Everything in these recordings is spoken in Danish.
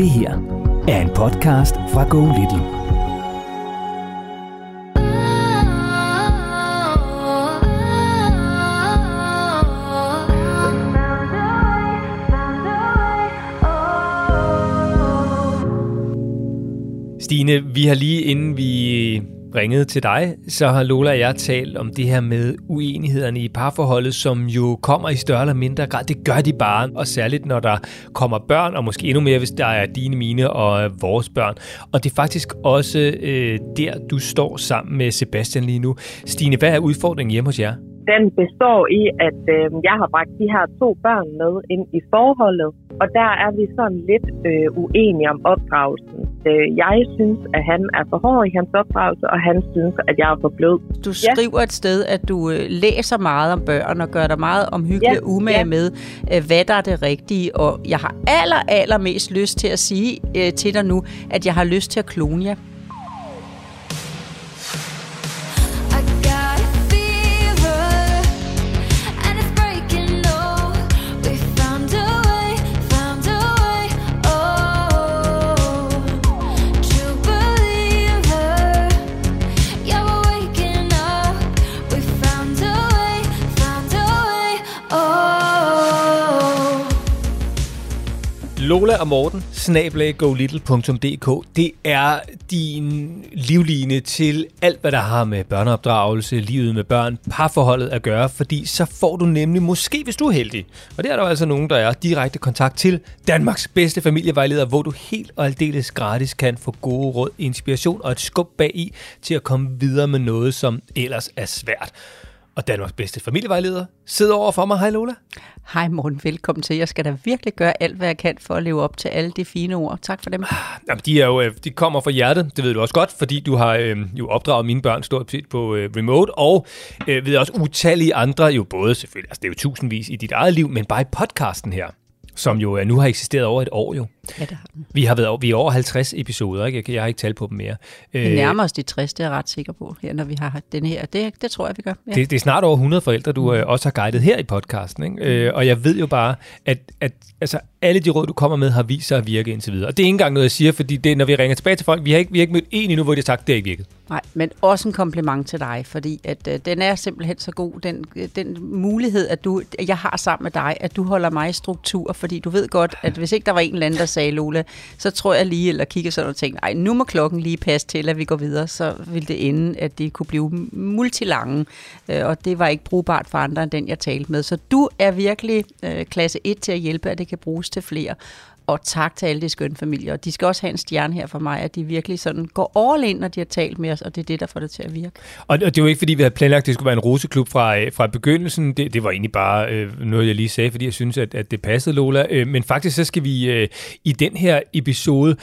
Det her er en podcast fra Go Little. Stine, vi har lige inden vi ringede til dig, så har Lola og jeg talt om det her med uenighederne i parforholdet, som jo kommer i større eller mindre grad. Det gør de bare, og særligt når der kommer børn, og måske endnu mere, hvis der er dine, mine og vores børn. Og det er faktisk også der, du står sammen med Sebastian lige nu. Stine, hvad er udfordringen hjemme hos jer? Den består i, at jeg har bragt de her to børn med ind i forholdet, og der er vi sådan lidt uenige om opdragelsen. Jeg synes, at han er for hård i hans opdragelse, og han synes, at jeg er for blød. Du skriver et sted, at du læser meget om børn og gør dig meget omhyggelig og umage med, hvad der er det rigtige. Og jeg har allermest lyst til at sige til dig nu, at jeg har lyst til at klone jer. Lola og Morten, @golittle.dk. Det er din livline til alt, hvad der har med børneopdragelse, livet med børn, parforholdet at gøre, fordi så får du nemlig, måske hvis du er heldig, og det er der altså nogen, der er, direkte kontakt til Danmarks bedste familievejleder, hvor du helt og aldeles gratis kan få gode råd, inspiration og et skub bag i til at komme videre med noget, som ellers er svært. Og Danmarks bedste familievejleder sidder over for mig. Hej Lola. Hej Morten, velkommen til. Jeg skal da virkelig gøre alt, hvad jeg kan for at leve op til alle de fine ord. Tak for dem. Jamen, de kommer fra hjertet, det ved du også godt, fordi du har jo opdraget mine børn stort set på remote, og ved også utallige andre, jo både selvfølgelig, altså det er jo tusindvis i dit eget liv, men bare i podcasten her, som jo nu har eksisteret over et år jo. Ja, det har den. Vi er over 50 episoder, ikke? Jeg har ikke talt på dem mere. Vi nærmer os de 60, det er jeg ret sikker på, her, når vi har den her. Det tror jeg, vi gør. Ja. Det er snart over 100 forældre, du også har guidet her i podcasten, ikke? Og jeg ved jo bare, at altså, alle de råd, du kommer med, har vist sig at virke indtil videre. Og det er ikke engang noget, jeg siger, fordi det, når vi ringer tilbage til folk, vi har ikke mødt en endnu, hvor de har sagt, det har ikke virket. Nej, men også en kompliment til dig, fordi at, den er simpelthen så god, den mulighed, at jeg har sammen med dig, at du holder mig i struktur, fordi du ved godt, at hvis ikke der var en eller anden, der sagde Lola, så tror jeg lige, eller kigger sådan og tænker, nej, nu må klokken lige passe til, at vi går videre, så ville det ende, at det kunne blive multilange, og det var ikke brugbart for andre, end den jeg talte med. Så du er virkelig klasse 1 til at hjælpe, at det kan bruges til flere. Og tak til alle de skønne familier. De skal også have en stjerne her for mig, at de virkelig sådan går all in, når de har talt med os, og det er det, der får det til at virke. Og det er jo ikke, fordi vi havde planlagt, at det skulle være en roseklub fra begyndelsen. Det var egentlig bare noget, jeg lige sagde, fordi jeg synes, at det passede, Lola. Men faktisk så skal vi i den her episode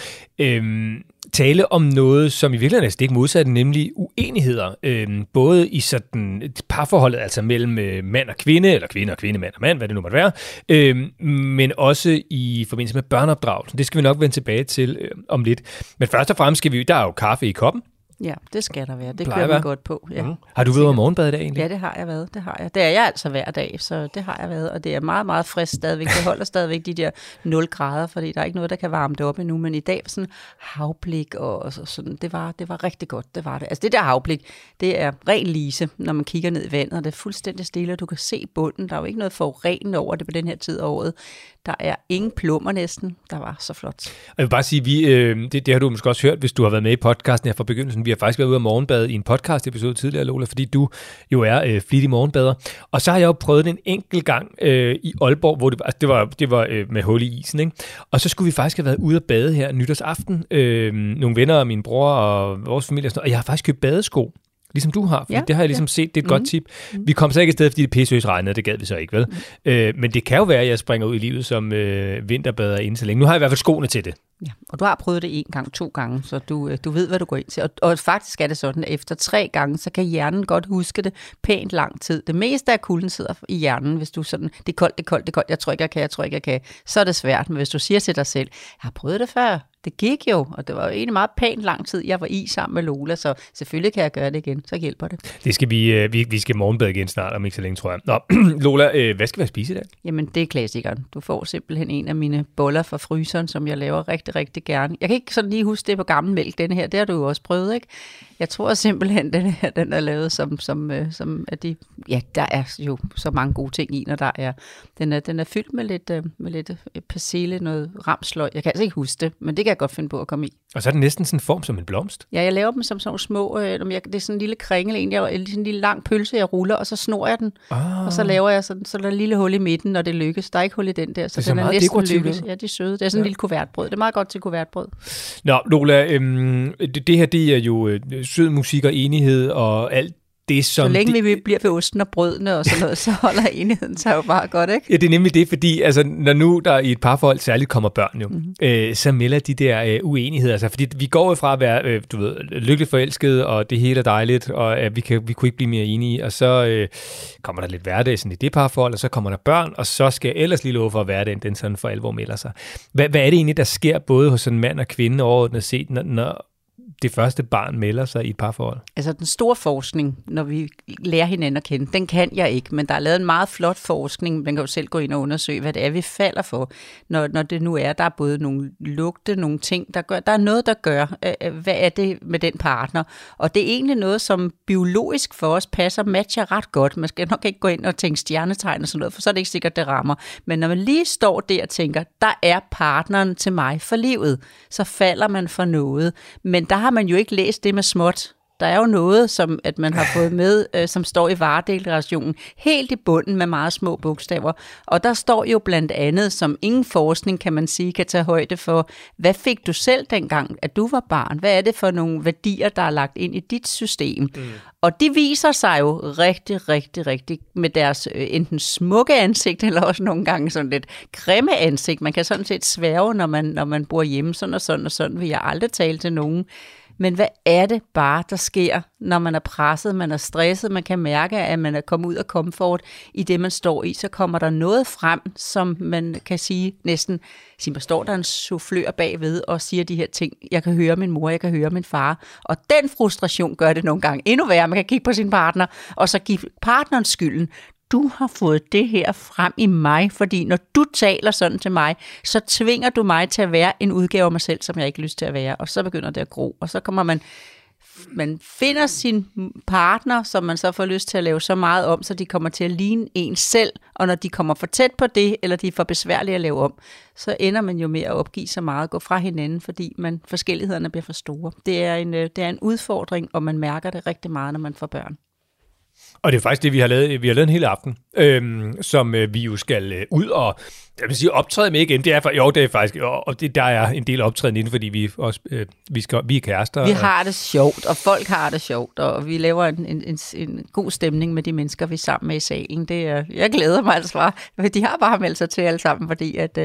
tale om noget, som i virkeligheden er stik modsat, nemlig uenigheder. Både i sådan parforholdet, altså mellem mand og kvinde, eller kvinde og kvinde, mand og mand, hvad det nu måtte være, men også i forbindelse med børneopdragelsen. Det skal vi nok vende tilbage til om lidt. Men først og fremmest der er jo kaffe i koppen. Ja, det skal der være. Det kører man godt på. Ja. Mm. Har du været over morgenbad i dag egentlig? Ja, det har jeg været. Det er jeg altså hver dag, så det har jeg været. Og det er meget, meget frisk stadigvæk. Det holder stadigvæk de der 0 grader, fordi der er ikke noget, der kan varme det op endnu. Men i dag sådan havblik og sådan, det var rigtig godt. Det var det. Altså det der havblik, det er ren lise, når man kigger ned i vandet. Og det er fuldstændig stille, og du kan se bunden. Der er jo ikke noget forurenet over det på den her tid af året. Der er ingen plummer næsten. Der var så flot. Jeg vil bare sige, det har du måske også hørt, hvis du har været med i podcasten her fra begyndelsen. Vi har faktisk været ude af morgenbad i en podcast-episode tidligere, Lola, fordi du jo er flittig morgenbader. Og så har jeg jo prøvet det en enkelt gang i Aalborg, hvor det var med hul i isen, ikke? Og så skulle vi faktisk have været ude at bade her nytårsaften. Nogle venner og min bror og vores familie og sådan noget. Og jeg har faktisk købt badesko, ligesom du har, for det har jeg ligesom set, det er et godt tip. Vi kom så ikke afsted, fordi det pisseøs regnede, det gad vi så ikke, vel? Men det kan jo være, at jeg springer ud i livet som vinterbader inden så længe. Nu har jeg i hvert fald skoene til det. Ja, og du har prøvet det 2 gange, så du ved, hvad du går ind til. Og faktisk er det sådan, at efter 3 gange, så kan hjernen godt huske det pænt lang tid. Det meste af kulden sidder i hjernen, hvis du sådan, det er koldt, jeg tror ikke, jeg kan, så er det svært. Men hvis du siger til dig selv, jeg har prøvet det før, Det gik jo, og det var jo egentlig meget pænt lang tid, jeg var i sammen med Lola, så selvfølgelig kan jeg gøre det igen, så hjælper det. Det skal vi skal morgenbade igen snart, om ikke så længe, tror jeg. Nå, Lola, hvad skal vi spise i dag? Jamen, det er klassikeren. Du får simpelthen en af mine boller fra fryseren, som jeg laver rigtig, rigtig gerne. Jeg kan ikke sådan lige huske det på gammel mælk, den her, det har du jo også prøvet, ikke? Jeg tror simpelthen, den her, den er lavet som at de, ja, der er jo så mange gode ting i, når der er, den er fyldt med lidt persille, noget ramsløg. Jeg kan altså ikke huske det, men det kan jeg godt finde på at komme i. Og så er det næsten sådan en form som en blomst. Ja, jeg laver dem som sådan små, det er sådan en lille kringle, en lille lang pølse, jeg ruller, og så snor jeg den, og så laver jeg sådan, så der er et lille hul i midten, når det lykkes. Der er ikke hul i den der, så den er næsten lykkes. Ja, det er søde. Det er sådan en lille kuvertbrød. Det er meget godt til kuvertbrød. Nå, Lola, det her, det er jo sød musik og enighed og alt det, som så længe vi bliver ved osten og brødene og sådan noget, så holder enigheden sig jo bare godt, ikke? Ja, det er nemlig det, fordi altså, når nu der i et parforhold særligt kommer børn jo, så melder de der uenigheder. Altså, fordi vi går jo fra at være lykkeligt forelskede, og det hele er dejligt, og vi kunne ikke blive mere enige, og så kommer der lidt hverdag sådan i det parforhold, og så kommer der børn, og så skal jeg ellers lige love for, at hverdagen den sådan for alvor melder sig. Hvad er det egentlig, der sker både hos en mand og kvinde overordnet set, når det første barn melder sig i et parforhold? Altså den store forskning, når vi lærer hinanden at kende, den kan jeg ikke, men der er lavet en meget flot forskning, man kan jo selv gå ind og undersøge, hvad det er, vi falder for, når det nu er, der er både nogle lugte, nogle ting, der gør, der er noget, der gør, hvad er det med den partner, og det er egentlig noget, som biologisk for os passer, matcher ret godt, man skal nok ikke gå ind og tænke stjernetegn og sådan noget, for så er det ikke sikkert, det rammer, men når man lige står der og tænker, der er partneren til mig for livet, så falder man for noget, men der har man jo ikke læst det med småt. Der er jo noget, som at man har fået med, som står i varedeklarationen, helt i bunden med meget små bogstaver. Og der står jo blandt andet, som ingen forskning kan man sige, kan tage højde for, hvad fik du selv dengang, at du var barn? Hvad er det for nogle værdier, der er lagt ind i dit system? Mm. Og de viser sig jo rigtig, rigtig, rigtig med deres enten smukke ansigt, eller også nogle gange sådan lidt grimme ansigt. Man kan sådan set sværge, når man bor hjemme, sådan og sådan og sådan, vil jeg aldrig tale til nogen. Men hvad er det bare, der sker, når man er presset, man er stresset, man kan mærke, at man er kommet ud af komfort i det, man står i, så kommer der noget frem, som man kan sige næsten, simpelthen står der en soufflør bagved og siger de her ting, jeg kan høre min mor, jeg kan høre min far, og den frustration gør det nogle gange endnu værre, man kan kigge på sin partner, og så give partneren skylden. Du har fået det her frem i mig, fordi når du taler sådan til mig, så tvinger du mig til at være en udgave af mig selv, som jeg ikke har lyst til at være. Og så begynder det at gro, og så kommer man finder sin partner, som man så får lyst til at lave så meget om, så de kommer til at ligne en selv, og når de kommer for tæt på det, eller de er for besværlige at lave om, så ender man jo med at opgive så meget, gå fra hinanden, fordi forskellighederne bliver for store. Det er en udfordring, og man mærker det rigtig meget, når man får børn. Og det er faktisk det, vi har lavet. Vi har lavet en hel aften, som vi jo skal ud og jeg vil sige, optræde med igen. Der er en del optræden inden, fordi vi er kærester. Vi har det sjovt, og folk har det sjovt, og vi laver en god stemning med de mennesker, vi er sammen med i salen. Jeg glæder mig altså bare. De har bare meldt sig til alle sammen, fordi at,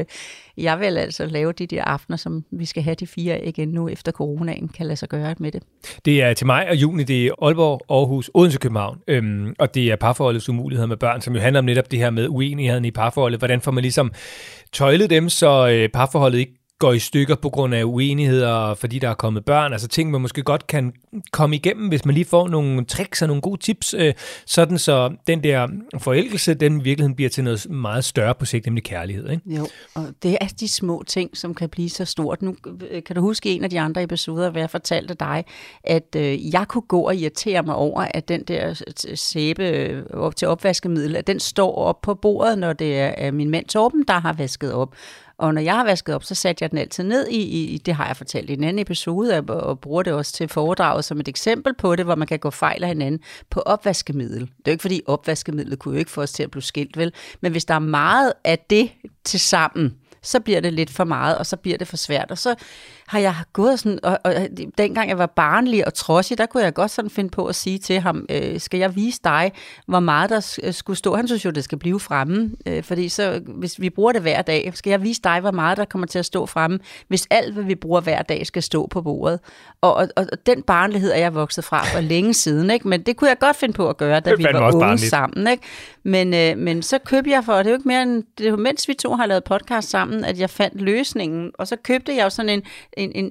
jeg vil altså lave de der aftener, som vi skal have de 4 igen nu, efter coronaen kan lade sig gøre med det. Det er til maj og juni, det er Aalborg, Aarhus, Odense, København, og det er parforholdets umuligheder med børn, som jo handler om netop det her med uenigheden i parforholdet. Hvordan får man ligesom tøjlet dem, så parforholdet ikke går i stykker på grund af uenigheder, fordi der er kommet børn, altså ting, man måske godt kan komme igennem, hvis man lige får nogle tricks og nogle gode tips, sådan så den der forelskelse, den i virkeligheden bliver til noget meget større på sigt, nemlig kærlighed, ikke? Jo, og det er de små ting, som kan blive så stort. Nu kan du huske en af de andre episoder, hvor jeg fortalte dig, at jeg kunne gå og irritere mig over, at den der sæbe op til opvaskemiddel, at den står op på bordet, når det er min mand Torben, der har vasket op. Og når jeg har vasket op, så satte jeg den altid ned i det har jeg fortalt i en anden episode, og bruger det også til foredraget som et eksempel på det, hvor man kan gå fejl af hinanden på opvaskemiddel. Det er jo ikke, fordi opvaskemidlet kunne jo ikke få os til at blive skilt, vel? Men hvis der er meget af det til sammen, så bliver det lidt for meget, og så bliver det for svært. Og så har jeg gået sådan, og dengang jeg var barnlig og trodsig, der kunne jeg godt sådan finde på at sige til ham, skal jeg vise dig, hvor meget der skulle stå? Han synes jo, det skal blive fremme, fordi så, hvis vi bruger det hver dag, skal jeg vise dig, hvor meget der kommer til at stå fremme, hvis alt, hvad vi bruger hver dag, skal stå på bordet. Og den barnlighed er jeg vokset fra for længe siden, ikke? Men det kunne jeg godt finde på at gøre, da vi var unge barnligt sammen, ikke? Men så købte jeg for, det er jo ikke mere end, mens vi to har lavet podcast sammen, sammen, at jeg fandt løsningen. Og så købte jeg jo sådan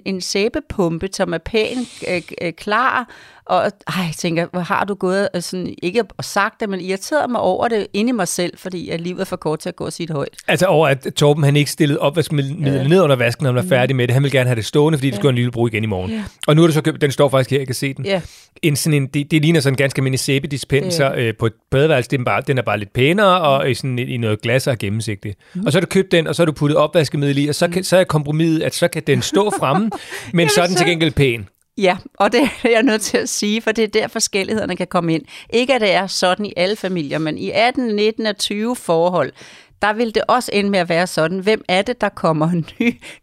en sæbepumpe, som er pænt klar. Og jeg tænker, hvor har du gået og sådan, ikke og sagt det, men irriteret mig over det inde i mig selv, fordi at livet er for kort til at gå og sige det højt. Altså over, at Torben han ikke stillede opvaskemiddel ned under vasken, når han var færdig med det. Han ville gerne have det stående, fordi det skulle han lige bruge igen i morgen. Yeah. Og nu er det så købt, den står faktisk her, jeg kan se den. Yeah. Det ligner sådan en ganske almindelig sæbedispenser på et badeværelse. Den er bare lidt pænere og sådan i noget glas og gennemsigtigt. Mm. Og så har du købt den, og så har du puttet opvaskemiddel i, og så er kompromiset, at så kan den stå fremme, men så er den til gengæld pæn. Ja, og det er jeg nødt til at sige, for det er der forskellighederne kan komme ind. Ikke at det er sådan i alle familier, men i 18, 19 og 20 forhold, der vil det også ende med at være sådan, hvem er det, der kommer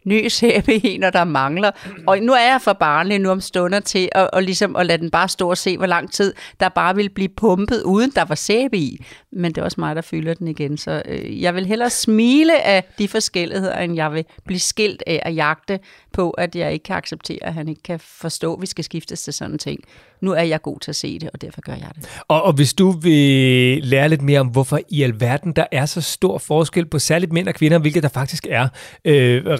ny sæbe i, når der mangler. Og nu er jeg for barnlig nu om stunder til at ligesom at lade den bare stå og se, hvor lang tid der bare vil blive pumpet, uden der var sæbe i. Men det er også mig, der fylder den igen. Så jeg vil hellere smile af de forskelligheder, end jeg vil blive skilt af at jagte på, at jeg ikke kan acceptere, at han ikke kan forstå, at vi skal skiftes til sådan ting. Nu er jeg god til at se det, og derfor gør jeg det. Og hvis du vil lære lidt mere om, hvorfor i alverden der er så stor forskel på særligt mænd og kvinder, hvilket der faktisk er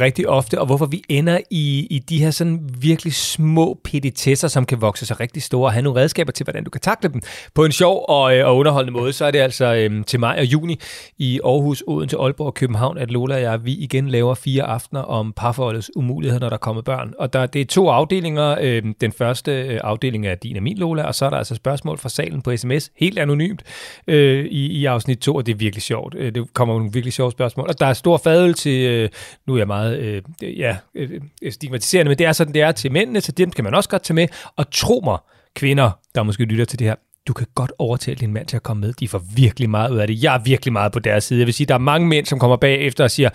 rigtig ofte, og hvorfor vi ender i de her sådan virkelig små petitesser, som kan vokse sig rigtig store, og have nogle redskaber til, hvordan du kan takle dem på en sjov og underholdende måde, så er det altså til maj og juni i Aarhus, Odense, Aalborg og København, at Lola og jeg, vi igen laver 4 aftener om parforholdets umuligheder, når der kommer børn. Og det er 2 afdelinger. Den første afdeling er din og min, Lola, og så er der altså spørgsmål fra salen på sms, helt anonymt i afsnit 2, og det er virkelig sjovt. Det kommer nogle virkelig sjove spørgsmål. Og der er stor fadøl til, nu er jeg meget stigmatiserende, men det er sådan, det er til mændene, så dem kan man også godt tage med. Og tro mig, kvinder, der måske lytter til det her, du kan godt overtale din mand til at komme med. De får virkelig meget ud af det. Jeg er virkelig meget på deres side. Jeg vil sige, der er mange mænd, som kommer bagefter og siger,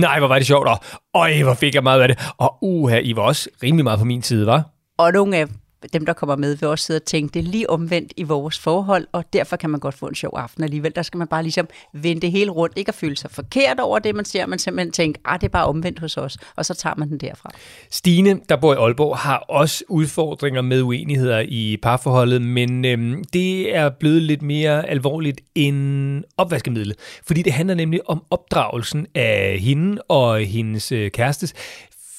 nej, hvor var det sjovt, og øj, hvor fik jeg meget ud af det. Og I var også rimelig meget på min side, var? Og nogle af dem, der kommer med, vil også sidde og tænke, det er lige omvendt i vores forhold, og derfor kan man godt få en sjov aften alligevel. Der skal man bare ligesom vende det hele rundt, ikke at føle sig forkert over det, man ser, man simpelthen tænker, det er bare omvendt hos os, og så tager man den derfra. Stine, der bor i Aalborg, har også udfordringer med uenigheder i parforholdet, men det er blevet lidt mere alvorligt end opvaskemiddel, fordi det handler nemlig om opdragelsen af hende og hendes kærestes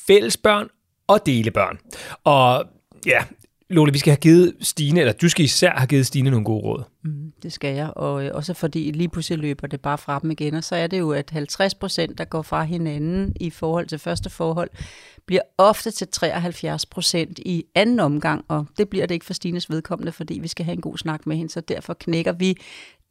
fællesbørn og delebørn. Og ja, Lola, vi skal have givet Stine, eller du skal især have givet Stine nogle gode råd. Det skal jeg, og også fordi lige pludselig løber det bare fra dem igen, og så er det jo, at 50%, der går fra hinanden i forhold til første forhold, bliver ofte til 73% i anden omgang, og det bliver det ikke for Stines vedkommende, fordi vi skal have en god snak med hende, så derfor knækker vi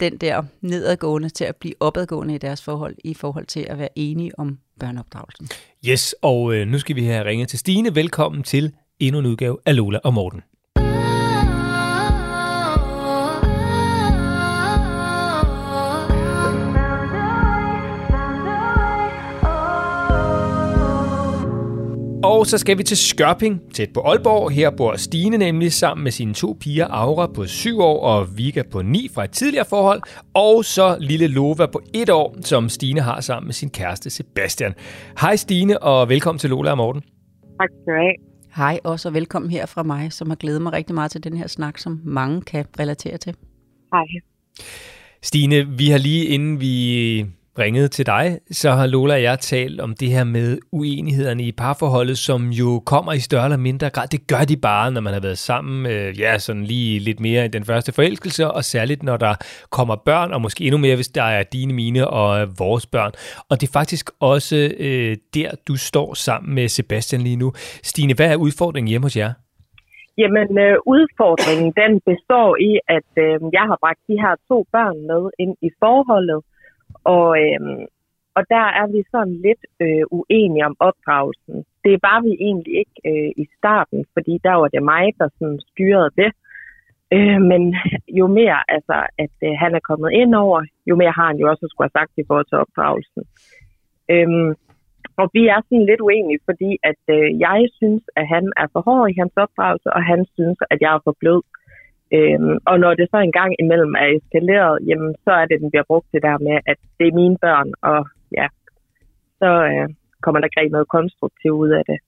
den der nedadgående til at blive opadgående i deres forhold, i forhold til at være enige om børneopdragelsen. Yes, og nu skal vi have ringet til Stine. Velkommen til endnu en udgave af Lola og Morten. Og så skal vi til Skørping, tæt på Aalborg. Her bor Stine nemlig sammen med sine 2 piger, Aura på 7 år og Vika på 9 fra et tidligere forhold, og så lille Lova på 1 år, som Stine har sammen med sin kæreste Sebastian. Hej Stine, og velkommen til Lola og Morten. Tak skal du have. Hej også, og velkommen her fra mig, som har glædet mig rigtig meget til den her snak, som mange kan relatere til. Hej. Stine, vi har lige inden vi ringede til dig, så har Lola og jeg talt om det her med uenighederne i parforholdet, som jo kommer i større eller mindre grad. Det gør de bare, når man har været sammen, sådan lige lidt mere i den første forelskelse, og særligt når der kommer børn, og måske endnu mere, hvis der er dine, mine og vores børn. Og det er faktisk også der, du står sammen med Sebastian lige nu. Stine, hvad er udfordringen hjemme hos jer? Jamen, udfordringen den består i, at jeg har bragt de her 2 børn med ind i forholdet, og der er vi sådan lidt uenige om opdragelsen. Det er bare vi egentlig ikke i starten, fordi der var det mig, der sådan styrede det. Men jo mere altså, at han er kommet ind over, jo mere har han jo også skulle have sagt i forhold til opdragelsen. Og vi er sådan lidt uenige, fordi at jeg synes, at han er for hård i hans opdragelse, og han synes, at jeg er for blød. Og når det så engang imellem er eskaleret, jamen, så er det, den bliver brugt til der med, at det er mine børn, og ja, så kommer der greb noget konstruktivt ud af det.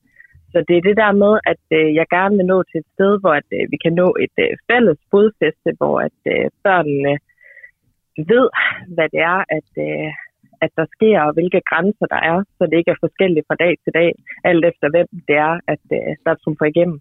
Så det er det der med, at jeg gerne vil nå til et sted, hvor at, vi kan nå et fælles fodfæste, hvor at, børnene ved, hvad det er, at, at der sker, og hvilke grænser der er, så det ikke er forskelligt fra dag til dag, alt efter hvem det er, at der trumfer igennem.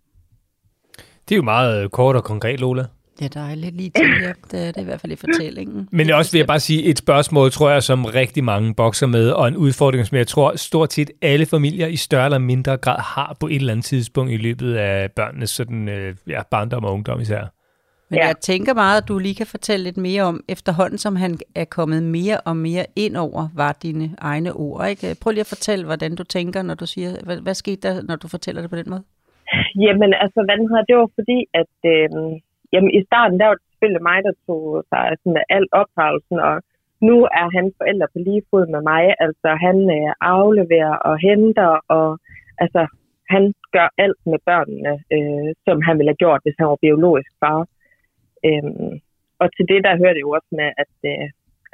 Det er jo meget kort og konkret, Lola. Ja, der er lidt lige til hjælp. Det er i hvert fald i fortællingen. Men også vil jeg bare sige et spørgsmål, tror jeg, som rigtig mange bokser med, og en udfordring, som jeg tror stort set alle familier i større eller mindre grad har på et eller andet tidspunkt i løbet af børnenes sådan, ja, barndom og ungdom især. Men jeg tænker meget, at du lige kan fortælle lidt mere om, efterhånden som han er kommet mere og mere ind over, var dine egne ord, ikke? Prøv lige at fortælle, hvordan du tænker, når du siger, hvad skete der, når du fortæller det på den måde? Jamen, altså, det var fordi, at jamen, i starten, der var det selvfølgelig mig, der tog sig sådan, alt opdragelsen, og nu er han forældre på lige fod med mig. Altså, han afleverer og henter, og altså, han gør alt med børnene, som han ville have gjort, hvis han var biologisk far. Og til det, der hører det jo også med,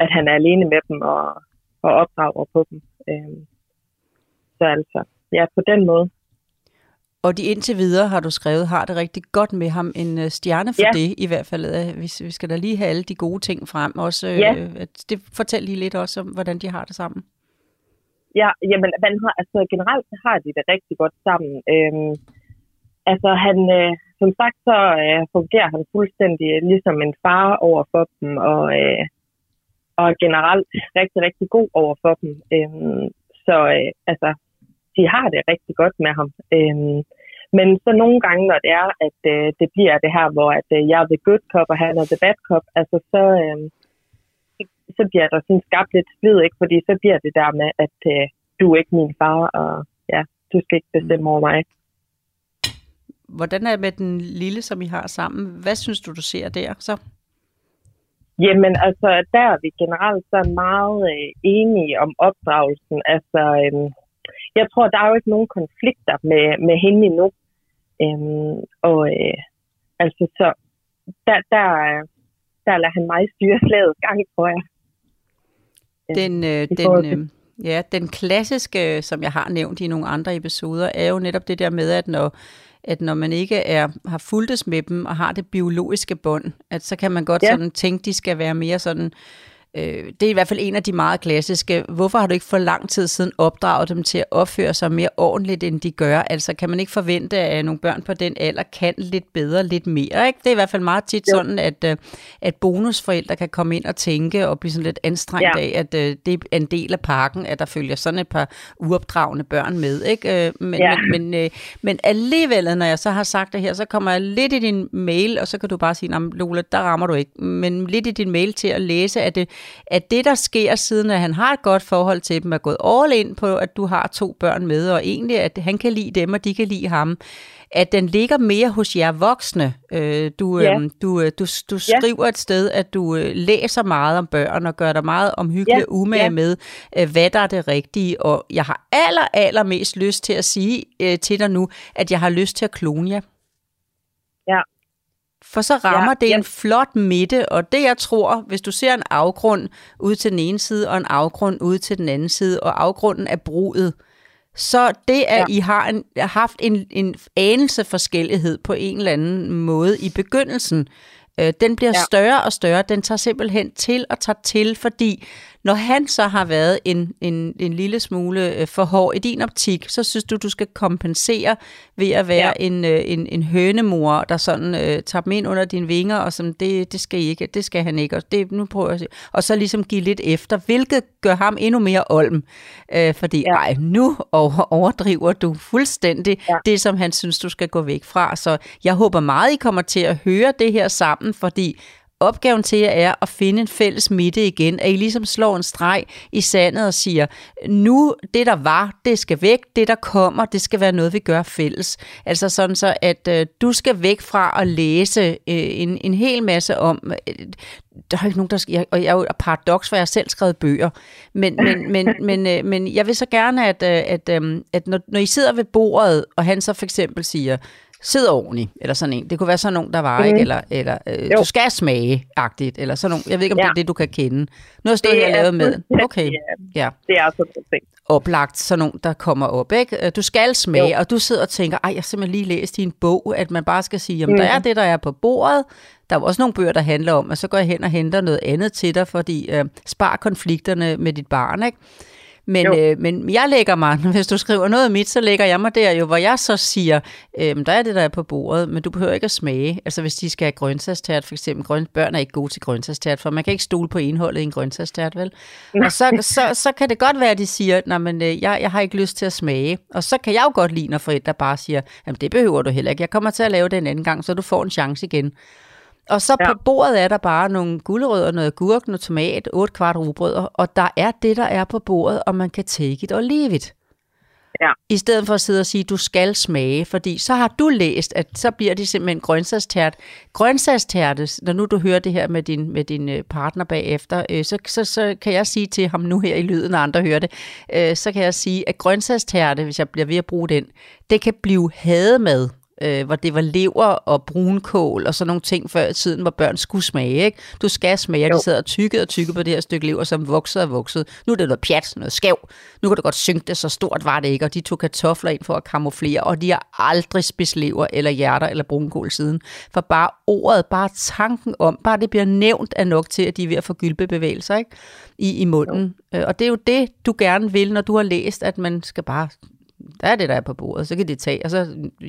at han er alene med dem og opdrager på dem. Så altså, ja, på den måde. Og de indtil videre, har du skrevet, har det rigtig godt med ham. En stjerne for det i hvert fald. Vi skal da lige have alle de gode ting frem. Også, det fortæl lige lidt også om, hvordan de har det sammen. Ja, jamen, altså, generelt har de det rigtig godt sammen. Altså, han, som sagt, så fungerer han fuldstændig ligesom en far over for dem, og generelt rigtig, rigtig god over for dem. Så de har det rigtig godt med ham. Men så nogle gange, når det er, at det bliver det her, hvor at, jeg er the good cop, og han er the bad cop, altså så bliver der sådan skabt lidt splid, ikke? Fordi så bliver det der med, at du er ikke min far, og ja, du skal ikke bestemme over mig. Hvordan er det med den lille, som I har sammen? Hvad synes du ser der så? Jamen, altså, der er vi generelt så meget enige om opdragelsen. Altså, jeg tror, der er jo ikke nogen konflikter med hende endnu. Altså, så der lader han mig styre slaget gang, tror jeg. Den klassiske, som jeg har nævnt i nogle andre episoder, er jo netop det der med, at når man ikke har fuldtes med dem og har det biologiske bånd, at så kan man godt sådan tænke, de skal være mere sådan. Det er i hvert fald en af de meget klassiske. Hvorfor har du ikke for lang tid siden opdraget dem til at opføre sig mere ordentligt, end de gør? Altså, kan man ikke forvente, at nogle børn på den alder kan lidt bedre, lidt mere? Ikke? Det er i hvert fald meget tit sådan, at bonusforældre kan komme ind og tænke og blive sådan lidt anstrengt af, at det er en del af pakken, at der følger sådan et par uopdragende børn med. Ikke? Men alligevel, når jeg så har sagt det her, så kommer jeg lidt i din mail, og så kan du bare sige, Lola, der rammer du ikke. Men lidt i din mail til at læse, at det, der sker siden, at han har et godt forhold til dem, er gået all in på, at du har to børn med, og egentlig, at han kan lide dem, og de kan lide ham, at den ligger mere hos jer voksne. Du skriver et sted, at du læser meget om børn, og gør dig meget omhyggelig umage med, hvad der er det rigtige, og jeg har allermest lyst til at sige til dig nu, at jeg har lyst til at klone jer. Ja. For så rammer det en flot midte, og det jeg tror, hvis du ser en afgrund ud til den ene side, og en afgrund ud til den anden side, og afgrunden er bruget, så det, at I har haft en anelseforskellighed på en eller anden måde i begyndelsen, den bliver større og større, den tager simpelthen til og tager til, fordi når han så har været en lille smule for hård i din optik, så synes du skal kompensere ved at være en hønemor, der sådan tager dem ind under dine vinger, og som det skal I ikke, det skal han ikke, og det nu prøver jeg, og så ligesom give lidt efter, hvilket gør ham endnu mere olm, fordi nu overdriver du fuldstændig det, som han synes, du skal gå væk fra. Så jeg håber meget, I kommer til at høre det her sammen, fordi opgaven til jer er at finde en fælles midte igen, at I ligesom slår en streg i sandet og siger, nu det der var, det skal væk, det der kommer, det skal være noget, vi gør fælles. Altså sådan så, at du skal væk fra at læse en hel masse om, der er ikke nogen, der skal, og jeg er jo et paradoks, for jeg har selv skrevet bøger, men jeg vil så gerne, at når I sidder ved bordet, og han så for eksempel siger, sidder ordentligt, eller sådan en. Det kunne være sådan nogen, der var, ikke? Eller du skal smage-agtigt, eller sådan nogen. Jeg ved ikke, om det er det, du kan kende. Nu har jeg stået her og lavet med. Okay, ja. Det er sådan ting. Oplagt, sådan nogen, der kommer op, ikke? Du skal smage, og du sidder og tænker, ej, jeg har simpelthen lige læst i en bog, at man bare skal sige, jamen, der er det, der er på bordet. Der er også nogle bøger, der handler om, at så går jeg hen og henter noget andet til dig, fordi spar konflikterne med dit barn, ikke? Men jeg lægger mig, hvis du skriver noget mit, så lægger jeg mig der jo, hvor jeg så siger, der er det, der er på bordet, men du behøver ikke at smage. Altså hvis de skal have grøntsagstært, for eksempel, børn er ikke gode til grøntsagstært, for man kan ikke stole på indholdet i en grøntsagstært, vel? Og så kan det godt være, at de siger, nej, men jeg har ikke lyst til at smage. Og så kan jeg jo godt lide, når forældre bare siger, jamen det behøver du heller ikke, jeg kommer til at lave det en anden gang, så du får en chance igen. Og så på bordet er der bare nogle gulerødder, noget agurk, noget tomat, 8 kvart rugbrød, og der er det, der er på bordet, og man kan take it og leave it. Ja. I stedet for at sidde og sige, du skal smage, fordi så har du læst, at så bliver det simpelthen grøntsagstært. Grøntsagstærtes, når nu du hører det her med din partner bagefter, så kan jeg sige til ham nu her i lyden, når andre hører det, så kan jeg sige, at grøntsagstærte, hvis jeg bliver ved at bruge den, det kan blive hademad. Hvor det var lever og brunkål og sådan nogle ting før i tiden, hvor børn skulle smage, ikke? Du skal smage, de sidder og tykkede på det her stykke lever, som voksede. Nu er det noget pjat, noget skæv. Nu kan du godt synge det, så stort var det ikke, og de tog kartofler ind for at kamuflere, og de har aldrig spist lever eller hjerter eller brunkål siden. For bare ordet, bare tanken om, bare det bliver nævnt er nok til, at de er ved at få gylpebevægelser, ikke? I munden. Og det er jo det, du gerne vil, når du har læst, at man skal bare... Der er det, der er på bordet, så kan det tage. Og så,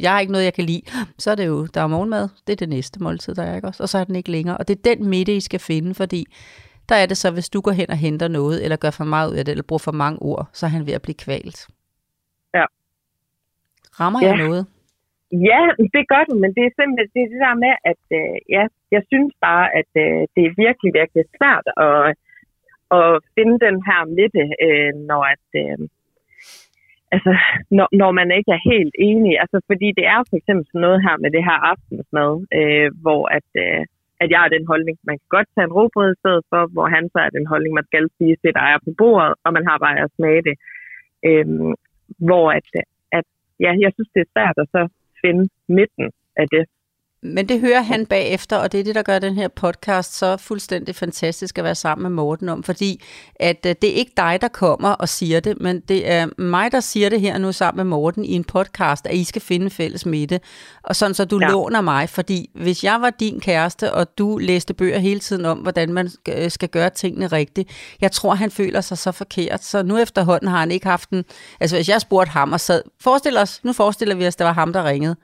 jeg har ikke noget, jeg kan lide. Så er det jo, der er morgenmad. Det er det næste måltid, der er, ikke også? Og så er den ikke længere. Og det er den midte, I skal finde, fordi der er det så, hvis du går hen og henter noget, eller gør for meget ud af det, eller bruger for mange ord, så er han ved at blive kvalt. Ja. Rammer jeg noget? Ja, det gør du, men det er simpelthen det, er det der med, at jeg synes bare, at det er virkelig, virkelig svært at finde den her midte, når at... Altså, når man ikke er helt enig. Altså, fordi det er for eksempel sådan noget her med det her aftensmad, hvor at jeg er den holdning, man kan godt tage en rugbrød i stedet for, hvor han så er den holdning, man skal sige, at der er på bordet, og man har bare at smage det. Hvor jeg synes, det er svært at så finde midten af det. Men det hører han bagefter, og det er det, der gør den her podcast så fuldstændig fantastisk at være sammen med Morten om, fordi at det er ikke dig, der kommer og siger det, men det er mig, der siger det her nu sammen med Morten i en podcast, at I skal finde fælles midte, og sådan så du låner mig, fordi hvis jeg var din kæreste, og du læste bøger hele tiden om, hvordan man skal gøre tingene rigtigt, jeg tror, han føler sig så forkert, så nu efterhånden har han ikke haft en... Altså hvis jeg spurgte ham og sad, forestiller vi os, det var ham, der ringede.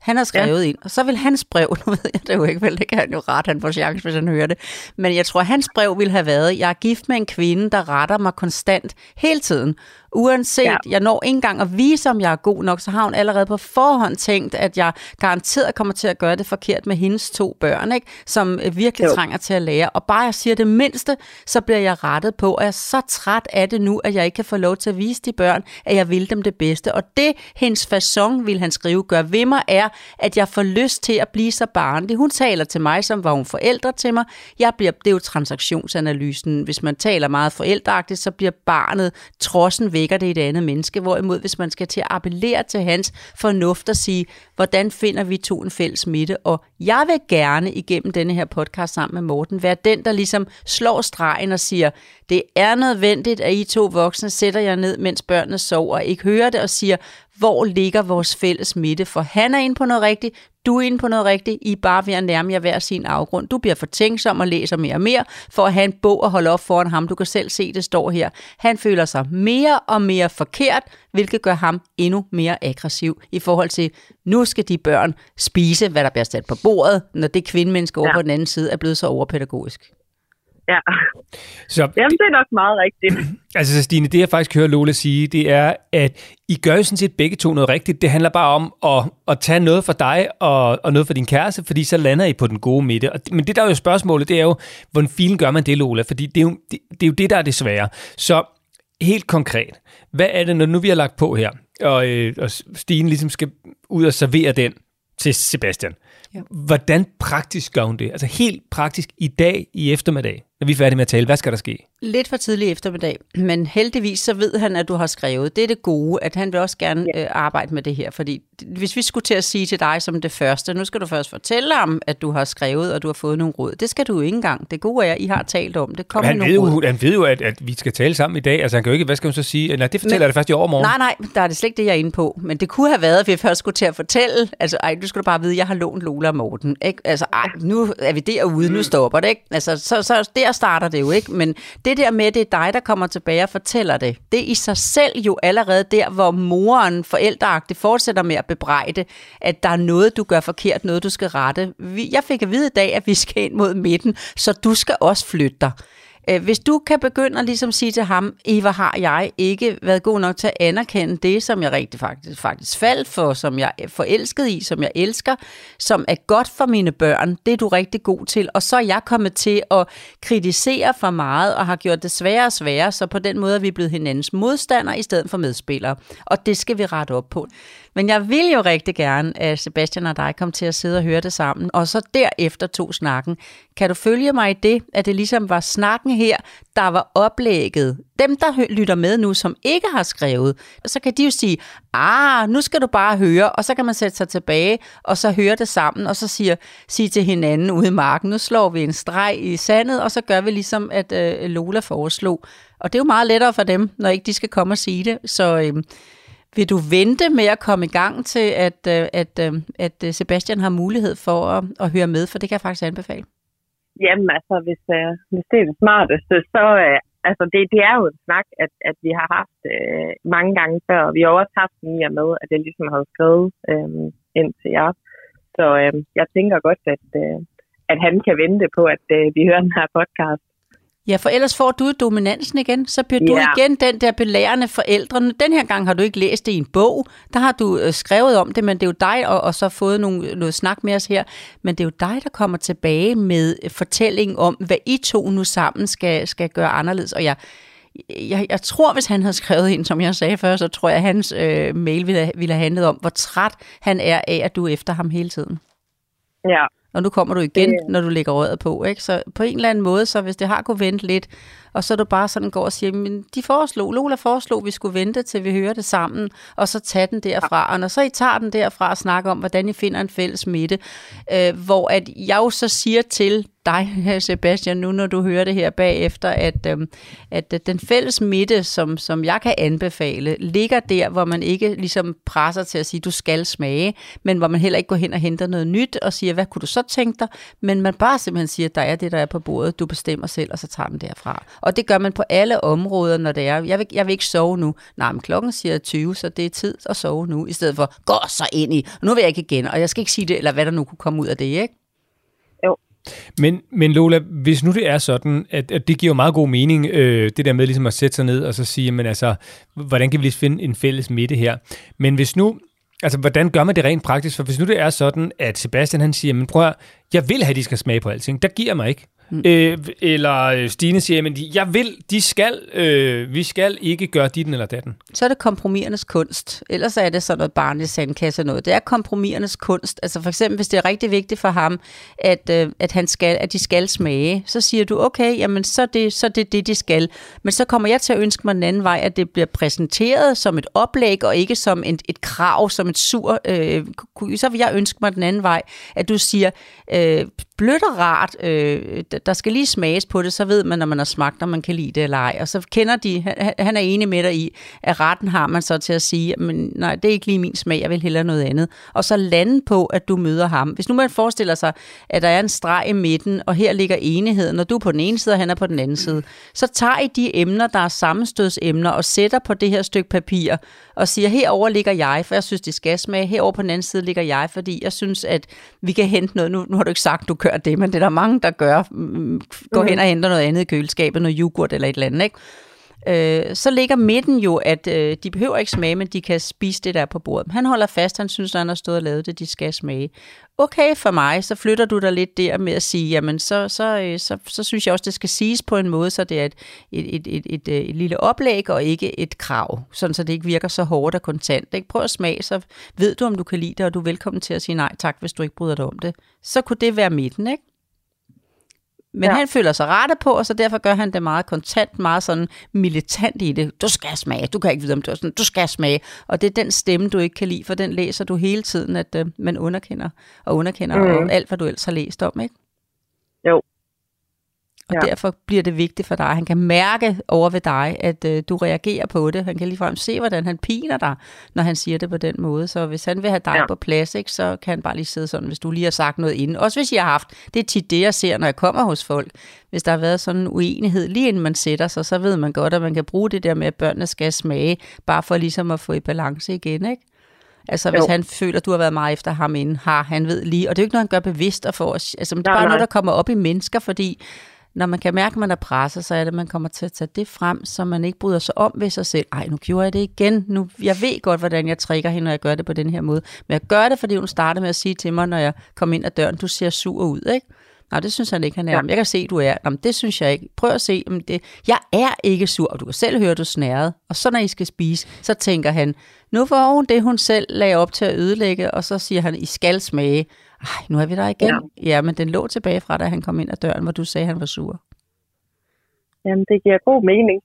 Han har skrevet ind, og så vil hans brev, nu ved jeg det jo ikke, vel, det kan han jo rette, han får chance, hvis han hører det, men jeg tror, hans brev ville have været, jeg er gift med en kvinde, der retter mig konstant hele tiden, uanset, jeg når ikke engang at vise, om jeg er god nok, så har hun allerede på forhånd tænkt, at jeg garanteret kommer til at gøre det forkert med hendes 2 børn, ikke? Som virkelig trænger til at lære, og bare jeg siger det mindste, så bliver jeg rettet på, og jeg er så træt af det nu, at jeg ikke kan få lov til at vise de børn, at jeg vil dem det bedste, og det, hendes facon, vil han skrive, gør ved mig, er, at jeg får lyst til at blive så barnlig. Hun taler til mig, som var hun forældre til mig. Det er jo transaktionsanalysen. Hvis man taler meget forældreagtigt, så bliver barnet, trodsen vækker det i det andet menneske. Hvorimod, hvis man skal til at appellere til hans fornuft og sige, hvordan finder vi 2 en fælles midte? Og jeg vil gerne igennem denne her podcast sammen med Morten være den, der ligesom slår stregen og siger, det er nødvendigt, at I 2 voksne sætter jer ned, mens børnene sover og ikke hører det og siger, hvor ligger vores fælles midte? For han er inde på noget rigtigt, du er inde på noget rigtigt, I er bare ved at nærme jer hver sin afgrund. Du bliver fortænksom og læser mere og mere, for at have en bog at holde op foran ham. Du kan selv se, det står her. Han føler sig mere og mere forkert, hvilket gør ham endnu mere aggressiv i forhold til, nu skal de børn spise, hvad der bliver sat på bordet, når det kvindemenneske over på den anden side er blevet så overpædagogisk. Ja, så, jamen det er nok meget rigtigt. Altså Stine, det jeg faktisk hører Lola sige, det er, at I gør jo sådan set begge to noget rigtigt. Det handler bare om at tage noget for dig og noget for din kæreste, fordi så lander I på den gode midte. Men det der er jo spørgsmålet, det er jo, hvordan filen gør man det, Lola? Fordi det er jo det, der er det svære. Så helt konkret, hvad er det, når nu vi har lagt på her, og Stine ligesom skal ud og servere den til Sebastian? Ja. Hvordan praktisk gør hun det? Altså helt praktisk i dag, i eftermiddag? Når vi er færdige med at tale, hvad skal der ske? Lidt for tidlig eftermiddag, men heldigvis så ved han, at du har skrevet. Det er det gode, at han vil også gerne arbejde med det her. Fordi hvis vi skulle til at sige til dig som det første, nu skal du først fortælle ham, at du har skrevet, og du har fået nogle råd. Det skal du jo ikke engang. Det gode er, at I har talt om det. Kom med nogle råd. Han ved jo, at vi skal tale sammen i dag. Altså han kan jo ikke, hvad skal hun så sige? Nej, det fortæller jeg det først i overmorgen. Nej, der er det slet ikke det, jeg er inde på. Men det kunne have været, at vi først skulle til at fortælle. Altså ej, du skulle bare vide, at jeg har lånt Lola og Morten. Ikke? Altså ej, nu er vi derude, nu stopper det, ikke? Altså så der starter det jo, ikke? Men det der med, det er dig, der kommer tilbage og fortæller det. Det er i sig selv jo allerede der, hvor moren forældreagtigt fortsætter med at bebrejde, at der er noget, du gør forkert, noget du skal rette. Jeg fik at vide i dag, at vi skal ind mod midten, så du skal også flytte dig. Hvis du kan begynde at ligesom sige til ham, Eva, har jeg ikke været god nok til at anerkende det, som jeg rigtig faktisk faldt for, som jeg er forelsket i, som jeg elsker, som er godt for mine børn, det er du rigtig god til. Og så er jeg kommet til at kritisere for meget og har gjort det sværere og sværere, så på den måde er vi blevet hinandens modstandere i stedet for medspillere. Og det skal vi rette op på. Men jeg vil jo rigtig gerne, at Sebastian og dig kom til at sidde og høre det sammen, og så derefter tog snakken. Kan du følge mig i det, at det ligesom var snakken her, der var oplægget? Dem, der lytter med nu, som ikke har skrevet, så kan de jo sige, nu skal du bare høre, og så kan man sætte sig tilbage, og så høre det sammen, og så sige til hinanden ude i marken, nu slår vi en streg i sandet, og så gør vi ligesom, at Lola foreslog. Og det er jo meget lettere for dem, når ikke de skal komme og sige det, så... Vil du vente med at komme i gang til, at Sebastian har mulighed for at høre med? For det kan jeg faktisk anbefale. Jamen altså, hvis det er det smarteste, så altså, det er jo en snak, at vi har haft mange gange før. Vi har også haft den i og med, at jeg ligesom havde skrevet ind til jer. Så jeg tænker godt, at han kan vente på, at vi hører den her podcast. Ja, for ellers får du dominansen igen, så bliver du igen den der belærende forældrene. Den her gang har du ikke læst det i en bog, der har du skrevet om det, men det er jo dig, og så fået noget snak med os her, men det er jo dig, der kommer tilbage med fortællingen om, hvad I to nu sammen skal gøre anderledes, og jeg tror, hvis han havde skrevet ind, som jeg sagde før, så tror jeg, at hans mail ville have handlet om, hvor træt han er af, at du er efter ham hele tiden. Ja. Og nu kommer du igen, når du lægger røret på, ikke? Så på en eller anden måde, så hvis det har kunne vente lidt, og så du bare sådan går og siger, men Lola foreslog, vi skulle vente, til vi hører det sammen, og så tage den derfra. Og når så I tager den derfra og snakker om, hvordan I finder en fælles midte, hvor at jeg jo så siger til dig, Sebastian, nu når du hører det her bagefter, at den fælles midte, som jeg kan anbefale, ligger der, hvor man ikke ligesom presser til at sige, du skal smage, men hvor man heller ikke går hen og henter noget nyt og siger, hvad kunne du så tænke dig? Men man bare simpelthen siger, der er det, der er på bordet, du bestemmer selv, og så tager den derfra. Og det gør man på alle områder, når det er, jeg vil ikke sove nu. Nej, men klokken siger 20, så det er tid at sove nu, i stedet for, gå så ind i, nu vil jeg ikke igen, og jeg skal ikke sige det, eller hvad der nu kunne komme ud af det, ikke? Men Lola, hvis nu det er sådan, at det giver jo meget god mening, det der med ligesom at sætte sig ned og så sige, men altså, hvordan kan vi lige finde en fælles midte her? Men hvis nu, altså hvordan gør man det rent praktisk? For hvis nu det er sådan, at Sebastian han siger, men prøv at høre, jeg vil have, de skal smage på alting, der giver mig ikke. Eller Stine siger, men vi skal ikke gøre ditten eller datten. Så er det kompromisernes kunst. Ellers er det sådan noget barnligt sandkasse noget. Det er kompromisernes kunst. Altså for eksempel, hvis det er rigtig vigtigt for ham, at de skal smage, så siger du, okay, jamen så det, de skal. Men så kommer jeg til at ønske mig en anden vej, at det bliver præsenteret som et oplæg, og ikke som et krav, som et sur. Så vil jeg ønske mig den anden vej, at du siger, blødt og rart, der skal lige smages på det, så ved man, når man har smagt, om man kan lide det eller ej. Og så kender de, han er enig med dig i, at retten har man så til at sige, men nej, det er ikke lige min smag, jeg vil hellere noget andet. Og så lande på, at du møder ham. Hvis nu man forestiller sig, at der er en streg i midten, og her ligger enigheden, og du er på den ene side, og han er på den anden side, så tager I de emner, der er sammenstødsemner, og sætter på det her stykke papir, og siger, herover ligger jeg, for jeg synes, det skal smage, herover på den anden side ligger jeg, fordi jeg synes, at vi kan hente noget. Nu har du ikke sagt, du gør det, men det er der mange, der gør. Gå hen og henter noget andet i køleskabet, noget yoghurt eller et eller andet, ikke? Så ligger midten jo, at de behøver ikke smage, men de kan spise det, der er på bordet. Han holder fast, han synes, at han har stået og lavet det, de skal smage. Okay, for mig, så flytter du dig lidt der med at sige, jamen så synes jeg også, det skal siges på en måde, så det er et lille oplæg og ikke et krav, sådan så det ikke virker så hårdt og kontant. Ikke? Prøv at smage, så ved du, om du kan lide det, og du er velkommen til at sige nej tak, hvis du ikke bryder dig om det. Så kunne det være midten, ikke? Men han føler sig rettet på, og så derfor gør han det meget kontant, meget sådan militant i det. Du skal smage, du kan ikke vide om det er sådan, du skal smage. Og det er den stemme, du ikke kan lide, for den læser du hele tiden, at man underkender og underkender og alt, hvad du ellers har læst om, ikke? Jo. Og derfor bliver det vigtigt for dig. Han kan mærke over ved dig, at du reagerer på det. Han kan ligefrem se, hvordan han piner dig, når han siger det på den måde. Så hvis han vil have dig på plads, ikke, så kan han bare lige sidde sådan, hvis du lige har sagt noget inden. Også hvis I har haft, det er tit det, jeg ser, når jeg kommer hos folk. Hvis der har været sådan en uenighed, lige inden man sætter sig, så ved man godt, at man kan bruge det der med, at børnene skal smage, bare for ligesom at få i balance igen, ikke? Altså hvis han føler, at du har været meget efter ham inden, han ved lige. Og det er jo ikke noget, han gør bevidst for os. Altså, det er bare noget, der kommer op i mennesker, fordi når man kan mærke, at man er presset, så er det, at man kommer til at tage det frem, så man ikke bryder sig om ved sig selv. Ej, nu gjorde jeg det igen. Nu, jeg ved godt, hvordan jeg trigger hende, når jeg gør det på den her måde. Men jeg gør det, fordi hun startede med at sige til mig, når jeg kom ind ad døren, du ser sur ud, ikke? Nej, det synes han ikke, han er. Jeg kan se, du er. Jamen, det synes jeg ikke. Prøv at se. Det. Jeg er ikke sur, og du kan selv høre, du snærede. Og så når I skal spise, så tænker han, nu får hun det, hun selv lagde op til at ødelægge, og så siger han, I skal smage. Ej, nu er vi der igen. Ja, men den lå tilbage fra, da han kom ind ad døren, hvor du sagde, han var sur. Jamen, det giver god mening.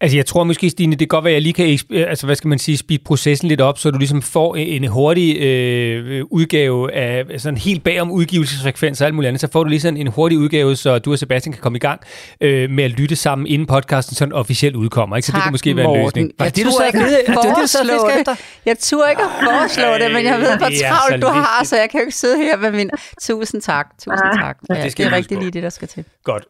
Altså, jeg tror måske, Stine, det kan godt være, at jeg lige kan altså, hvad skal man sige, speede processen lidt op, så du ligesom får en hurtig udgave af sådan helt bagom udgivelsesfrekvens og alt muligt andet, så får du lige sådan en hurtig udgave, så du og Sebastian kan komme i gang med at lytte sammen, inden podcasten sådan officielt udkommer. Ikke? Så tak, det kan måske være en løsning. Jeg turde ikke at foreslå det, men jeg ved, hvor travlt du har, så jeg kan jo ikke sidde her med min tusind tak. Ja, det er rigtig lige det, der skal til. Godt,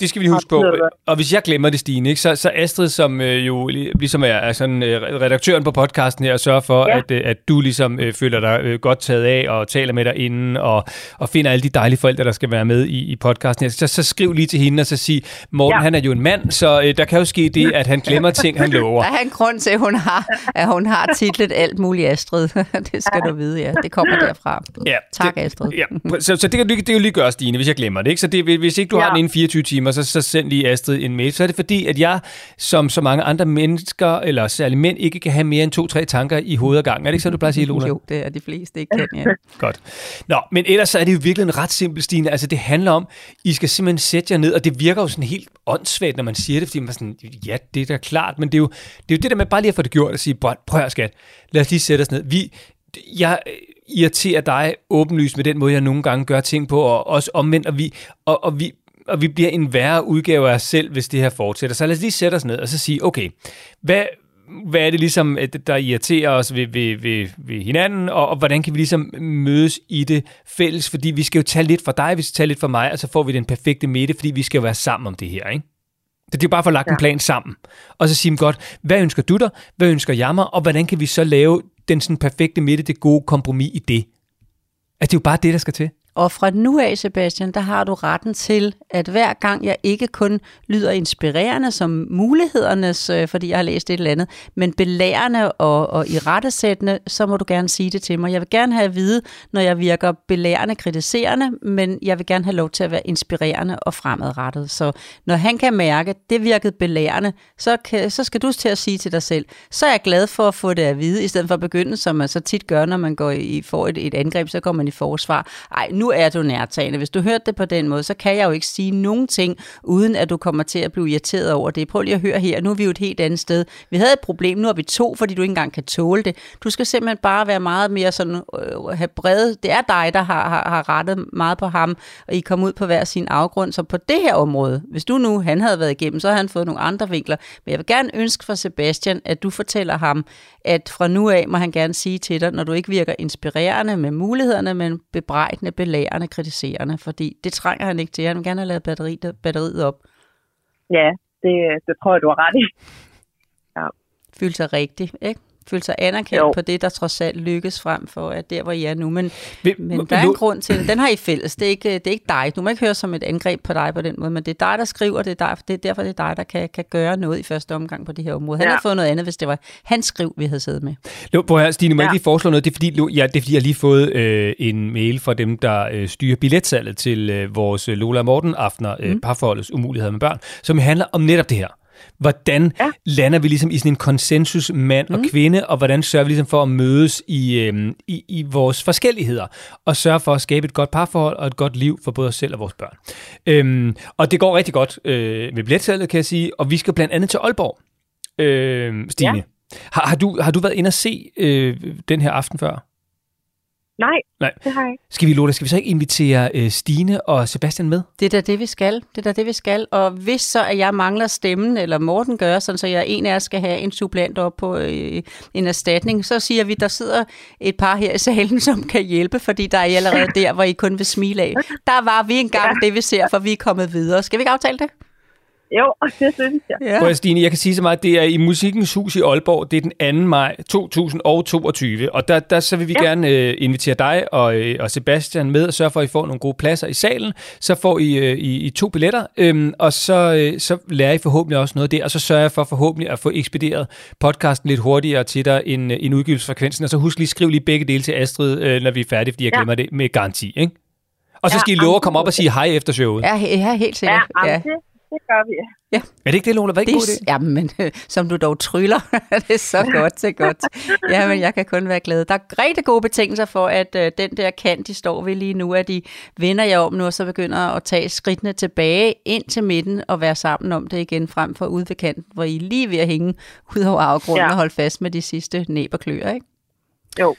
det skal vi huske på. Og hvis jeg glemmer det, Stine, ikke, så Astrid, som jo ligesom er sådan redaktøren på podcasten her, og sørger for, at du ligesom føler dig godt taget af, og taler med dig inden, og finder alle de dejlige forældre, der skal være med i podcasten her. Så skriv lige til hende, og så sig, Morten, han er jo en mand, så der kan jo ske det, at han glemmer ting, han lover. Der er en grund til, at hun har titlet alt muligt Astrid. Det skal du vide, ja. Det kommer derfra. Ja, tak, Astrid. Ja. Så det kan jo lige gøre, Stine, hvis jeg glemmer det, ikke? Så det, hvis ikke du har den inden 24 timer, så send lige Astrid en mail. Så er det fordi, at jeg som så mange andre mennesker, eller særlig mænd, ikke kan have mere end 2-3 tanker i hovedet ad gangen. Er det ikke sådan, du plejer at sige, Lola? Jo, det er de fleste, ikke kan, ja. Godt. Nå, men ellers så er det jo virkelig en ret simpel, Stine. Altså, det handler om, I skal simpelthen sætte jer ned, og det virker jo sådan helt åndssvagt, når man siger det, fordi man er sådan, ja, det er da klart, men det er jo det der med bare lige at få det gjort og sige, prøv her, skat, lad os lige sætte os ned. Jeg irriterer dig åbenlyst med den måde, jeg nogle gange gør ting på, og også omvendt, og vi bliver en værre udgave af os selv, hvis det her fortsætter. Så lad os lige sætte os ned og så sige, okay, hvad er det ligesom, der irriterer os ved hinanden, og hvordan kan vi ligesom mødes i det fælles? Fordi vi skal jo tage lidt fra dig, vi skal tage lidt fra mig, og så får vi den perfekte midte, fordi vi skal jo være sammen om det her, ikke? Så det er jo bare for at lagt en plan sammen. Og så sige dem godt, hvad ønsker du dig? Hvad ønsker jeg mig? Og hvordan kan vi så lave den sådan perfekte midte, det gode kompromis i det? At det er jo bare det, der skal til. Og fra nu af, Sebastian, der har du retten til, at hver gang jeg ikke kun lyder inspirerende som mulighedernes, fordi jeg har læst et eller andet, men belærende og irettesættende, så må du gerne sige det til mig. Jeg vil gerne have at vide, når jeg virker belærende, kritiserende, men jeg vil gerne have lov til at være inspirerende og fremadrettet. Så når han kan mærke, at det virkede belærende, så skal du til at sige til dig selv, så er jeg glad for at få det at vide, i stedet for at begynde, som man så tit gør, når man får et angreb, så går man i forsvar. Ej, nu er du nærtagende. Hvis du hørte det på den måde, så kan jeg jo ikke sige nogen ting, uden at du kommer til at blive irriteret over det. Prøv lige at høre her. Nu er vi jo et helt andet sted. Vi havde et problem, nu er vi 2, fordi du ikke engang kan tåle det. Du skal simpelthen bare være meget mere sådan, have brede. Det er dig, der har rettet meget på ham, og I kom ud på hver sin afgrund. Så på det her område, hvis du nu, han havde været igennem, så havde han fået nogle andre vinkler. Men jeg vil gerne ønske fra Sebastian, at du fortæller ham, at fra nu af må han gerne sige til dig, når du ikke virker inspirerende med mulighederne, men bebrejdende, belærende, kritiserende, fordi det trænger han ikke til. Han vil gerne have lavet batteriet op. Ja, det tror jeg, du har ret i. Ja. Føl sig rigtig, ikke? Føle sig anerkendt på det, der trods alt lykkes frem for, at der, hvor I er nu. Men der er en grund til det. Den har I fælles. Det er ikke dig. Du må ikke høre som et angreb på dig på den måde, men det er dig, der skriver, det er derfor, det er dig, der kan gøre noget i første omgang på det her område. Han har fået noget andet, hvis det var hans skriv, vi havde siddet med. Prøv her, Stine, må jeg lige foreslå noget? Det er fordi, jeg har lige fået en mail fra dem, der styrer billetsalget til vores Lola og Morten-aftener, parforholdets umuligheder med børn, som handler om netop det her. Hvordan lander vi ligesom i sådan en konsensus mand og kvinde, og hvordan sørger vi ligesom for at mødes i vores forskelligheder, og sørge for at skabe et godt parforhold og et godt liv for både os selv og vores børn. Og det går rigtig godt med billetsalget, kan jeg sige, og vi skal blandt andet til Aalborg, Stine. Ja. Har du været inde og se den her aften før? Nej, det har jeg ikke. Lola, skal vi så ikke invitere Stine og Sebastian med? Det er da det, vi skal. Og hvis så, at jeg mangler stemmen, eller Morten gør, sådan, så jeg en af os skal have en supplant op på en erstatning, så siger vi, der sidder et par her i salen, som kan hjælpe, fordi der er I allerede der, hvor I kun vil smile af. Der var vi engang det, vi ser, for vi er kommet videre. Skal vi ikke aftale det? Jo, det synes jeg. Ja. Prøv, Stine, jeg kan sige så meget, det er i Musikkens Hus i Aalborg, det er den 2. maj 2022, og der så vil vi gerne invitere dig og Sebastian med og sørge for, at I får nogle gode pladser i salen. Så får I 2 billetter, og så lærer I forhåbentlig også noget der, og så sørger jeg for forhåbentlig at få ekspederet podcasten lidt hurtigere til dig end udgivelsesfrekvensen, og så husk lige, skriv lige begge dele til Astrid, når vi er færdige, fordi jeg glemmer det med garanti, ikke? Og så skal I love at komme op og sige hej efter showet. Ja, helt sikkert. Ja. Det gør vi. Ja. Er det ikke det, Lola? Var ikke god idé? Jamen, som du dog tryller. Det er så godt, så godt. Jamen, jeg kan kun være glad. Der er rigtig gode betingelser for, at den der kant, de står ved lige nu, at de vender jer om nu, og så begynder at tage skridtene tilbage ind til midten, og være sammen om det igen, frem for ude ved kanten, hvor I lige ved at hænge ud over afgrunden og holde fast med de sidste næb og klør, ikke? Jo.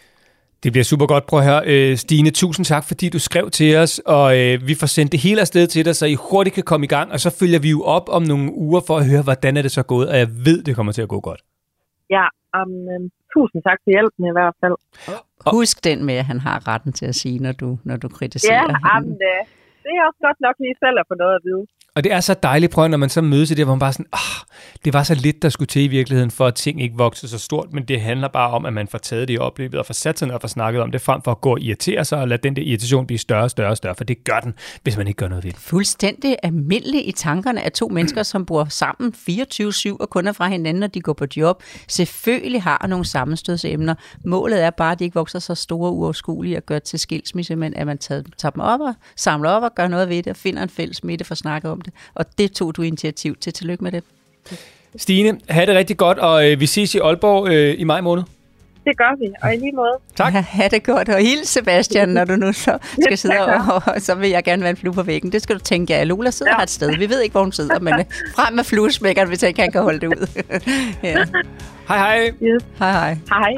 Det bliver super godt. Prøv at høre. Stine, tusind tak, fordi du skrev til os, og vi får sendt det hele afsted til dig, så I hurtigt kan komme i gang, og så følger vi jo op om nogle uger for at høre, hvordan er det så gået, og jeg ved, det kommer til at gå godt. Ja, tusind tak for hjælpen i hvert fald. Husk den med, at han har retten til at sige, når du kritiserer ham. Det er også godt nok lige selv at få noget at vide. Og det er så dejligt, når man så mødes i det, hvor man bare sådan, det var så lidt, der skulle til i virkeligheden, for at ting ikke vokser så stort, men det handler bare om, at man får taget det i oplevet, og får sat sig ned og får snakket om det, frem for at gå og irritere sig, og lade den der irritation blive større og større og større, for det gør den, hvis man ikke gør noget ved det. Fuldstændig almindeligt i tankerne af 2 mennesker, som bor sammen 24/7 og kun er fra hinanden, når de går på job. Selvfølgelig har nogle sammenstødsemner. Målet er bare, at de ikke vokser så store uoverskuelige og gør til skilsmisse, men at man tager dem op og samler op og gør noget ved det, og finder en fælles midte for at snakke om. Og det tog du initiativ til. Tillykke med det. Stine, have det rigtig godt, og vi ses i Aalborg i maj måned. Det gør vi, og i lige måde. Tak. Ja, have det godt, og hils Sebastian, når du nu så skal sidde og så vil jeg gerne være en flue på væggen. Det skal du tænke, at Lola sidder her et sted. Vi ved ikke, hvor hun sidder, men frem med fluesmækkeren, hvis han kan holde det ud. Hej hej. Yes. Hej hej. Hej.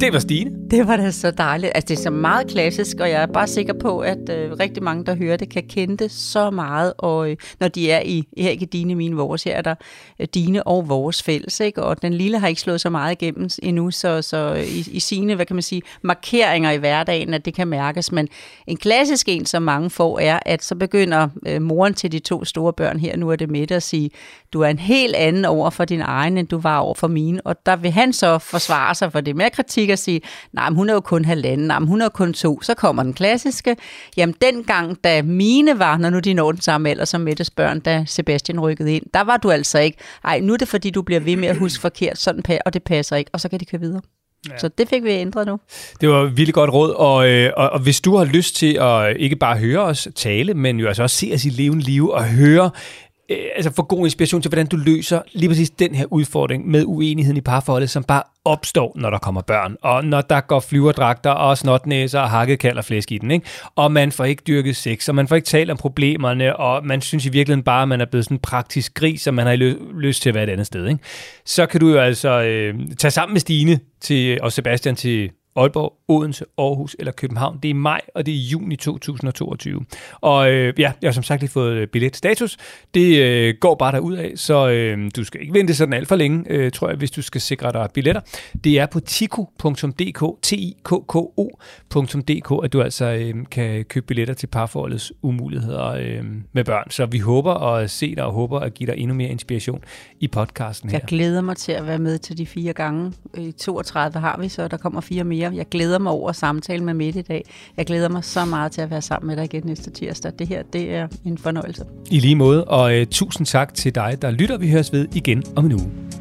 Det var Stine. Det var da så dejligt. Altså, det er så meget klassisk, og jeg er bare sikker på, at rigtig mange, der hører det, kan kende det så meget. Og når de er i, her ikke dine, mine, vores, her er der dine og vores fælles, ikke? Og den lille har ikke slået så meget igennem endnu, så i sine, hvad kan man sige, markeringer i hverdagen, at det kan mærkes. Men en klassisk en, som mange får, er, at så begynder moren til de 2 store børn her, nu er det Mette, at sige, du er en helt anden over for din egen, end du var over for mine. Og der vil han så forsvare sig for det mere kritik, at sige, nej, men hun er jo kun halvanden, nej, men hun er jo kun 2, så kommer den klassiske. Jamen, dengang, da mine var, når nu de når den samme alder som Mettes børn, da Sebastian rykkede ind, der var du altså ikke, ej, nu er det, fordi du bliver ved med at huske forkert, sådan, og det passer ikke, og så kan de køre videre. Ja. Så det fik vi ændret nu. Det var virkelig godt råd, og hvis du har lyst til at ikke bare høre os tale, men jo altså også se os i levende liv og høre, altså få god inspiration til, hvordan du løser lige præcis den her udfordring med uenigheden i parforholdet, som bare opstår, når der kommer børn, og når der går flyverdragter og snotnæser og hakket kald og flæsk i den, ikke? Og man får ikke dyrket sex, og man får ikke talt om problemerne, og man synes i virkeligheden bare, at man er blevet sådan en praktisk gris, og man har lyst til at være et andet sted, ikke? Så kan du jo altså tage sammen med Stine og Sebastian til Aalborg, Odense, Aarhus eller København. Det er i maj, og det er i juni 2022. Og jeg har som sagt lige fået billetstatus. Det går bare derudad, så du skal ikke vente sådan alt for længe, tror jeg, hvis du skal sikre dig billetter. Det er på tiku.dk, tiku.dk, at du altså kan købe billetter til parforholdets umuligheder med børn. Så vi håber at se dig og håber at give dig endnu mere inspiration i podcasten her. Jeg glæder mig til at være med til de 4 gange. 32 har vi, så der kommer 4 mere. Jeg glæder mig over at samtale med Mette i dag. Jeg glæder mig så meget til at være sammen med dig igen næste tirsdag. Det her, det er en fornøjelse. I lige måde, og tusind tak til dig, der lytter. Vi høres ved igen om en uge.